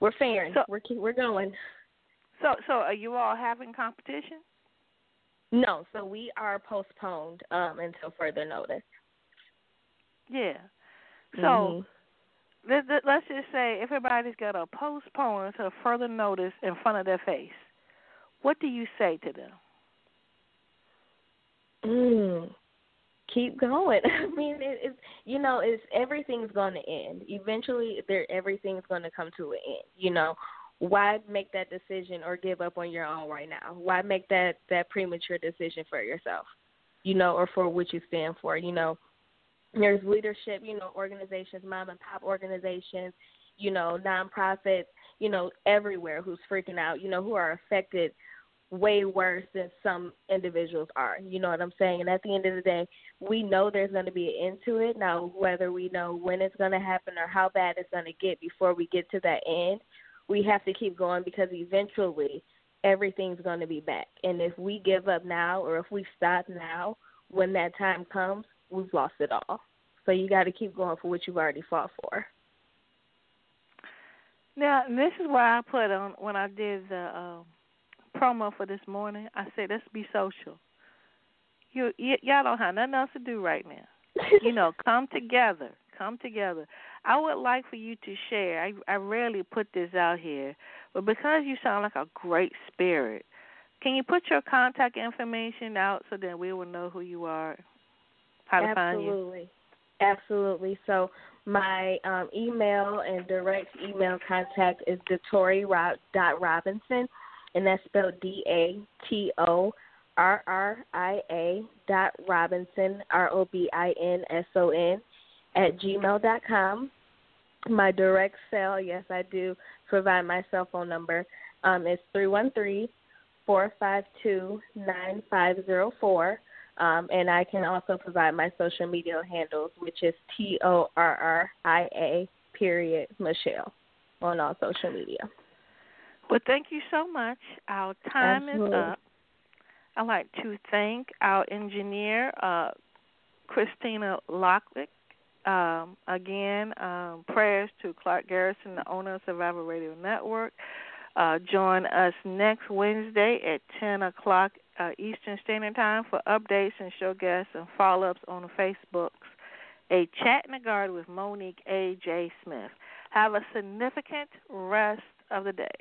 we're fair. So, we're keep, we're going. So so are you all having competition? No. So we are postponed um, until further notice. Yeah. So mm-hmm. let's just say everybody's got to postpone until further notice in front of their face. What do you say to them? Mm, keep going. I mean, it, it's you know, it's everything's going to end. Eventually, there everything's going to come to an end. You know, why make that decision or give up on your own right now? Why make that, that premature decision for yourself? You know, or for what you stand for. You know, there's leadership. You know, organizations, mom and pop organizations. You know, nonprofits. You know, everywhere who's freaking out. You know, who are affected way worse than some individuals are. You know what I'm saying? And at the end of the day, we know there's going to be an end to it. Now, whether we know when it's going to happen or how bad it's going to get before we get to that end, we have to keep going because eventually everything's going to be back. And if we give up now or if we stop now, when that time comes, we've lost it all. So you got to keep going for what you've already fought for. Now, this is why I put on when I did the um, promo for this morning, I said, let's be social. You, y- y'all don't have nothing else to do right now. You know, come together. Come together. I would like for you to share. I, I rarely put this out here, but because you sound like a great spirit, can you put your contact information out so that we will know who you are, how to find you? Absolutely. Absolutely. So my um, email and direct email contact is datori dot robinson. And that's spelled D A T O R R I A dot Robinson, R O B I N S O N, at gmail dot com. My direct cell, yes, I do provide my cell phone number, um, is three one three, four five two, nine five zero four. Um, and I can also provide my social media handles, which is T O R R I A period Michelle on all social media. Well, thank you so much. Our time Absolutely. Is up. I'd like to thank our engineer, uh, Christina Lockwick. Um, again, um, prayers to Clark Garrison, the owner of Survival Radio Network. Uh, join us next Wednesday at ten o'clock uh, Eastern Standard Time for updates and show guests and follow-ups on Facebook's A Chat in the Garden with Monique A J. Smith. Have a significant rest of the day.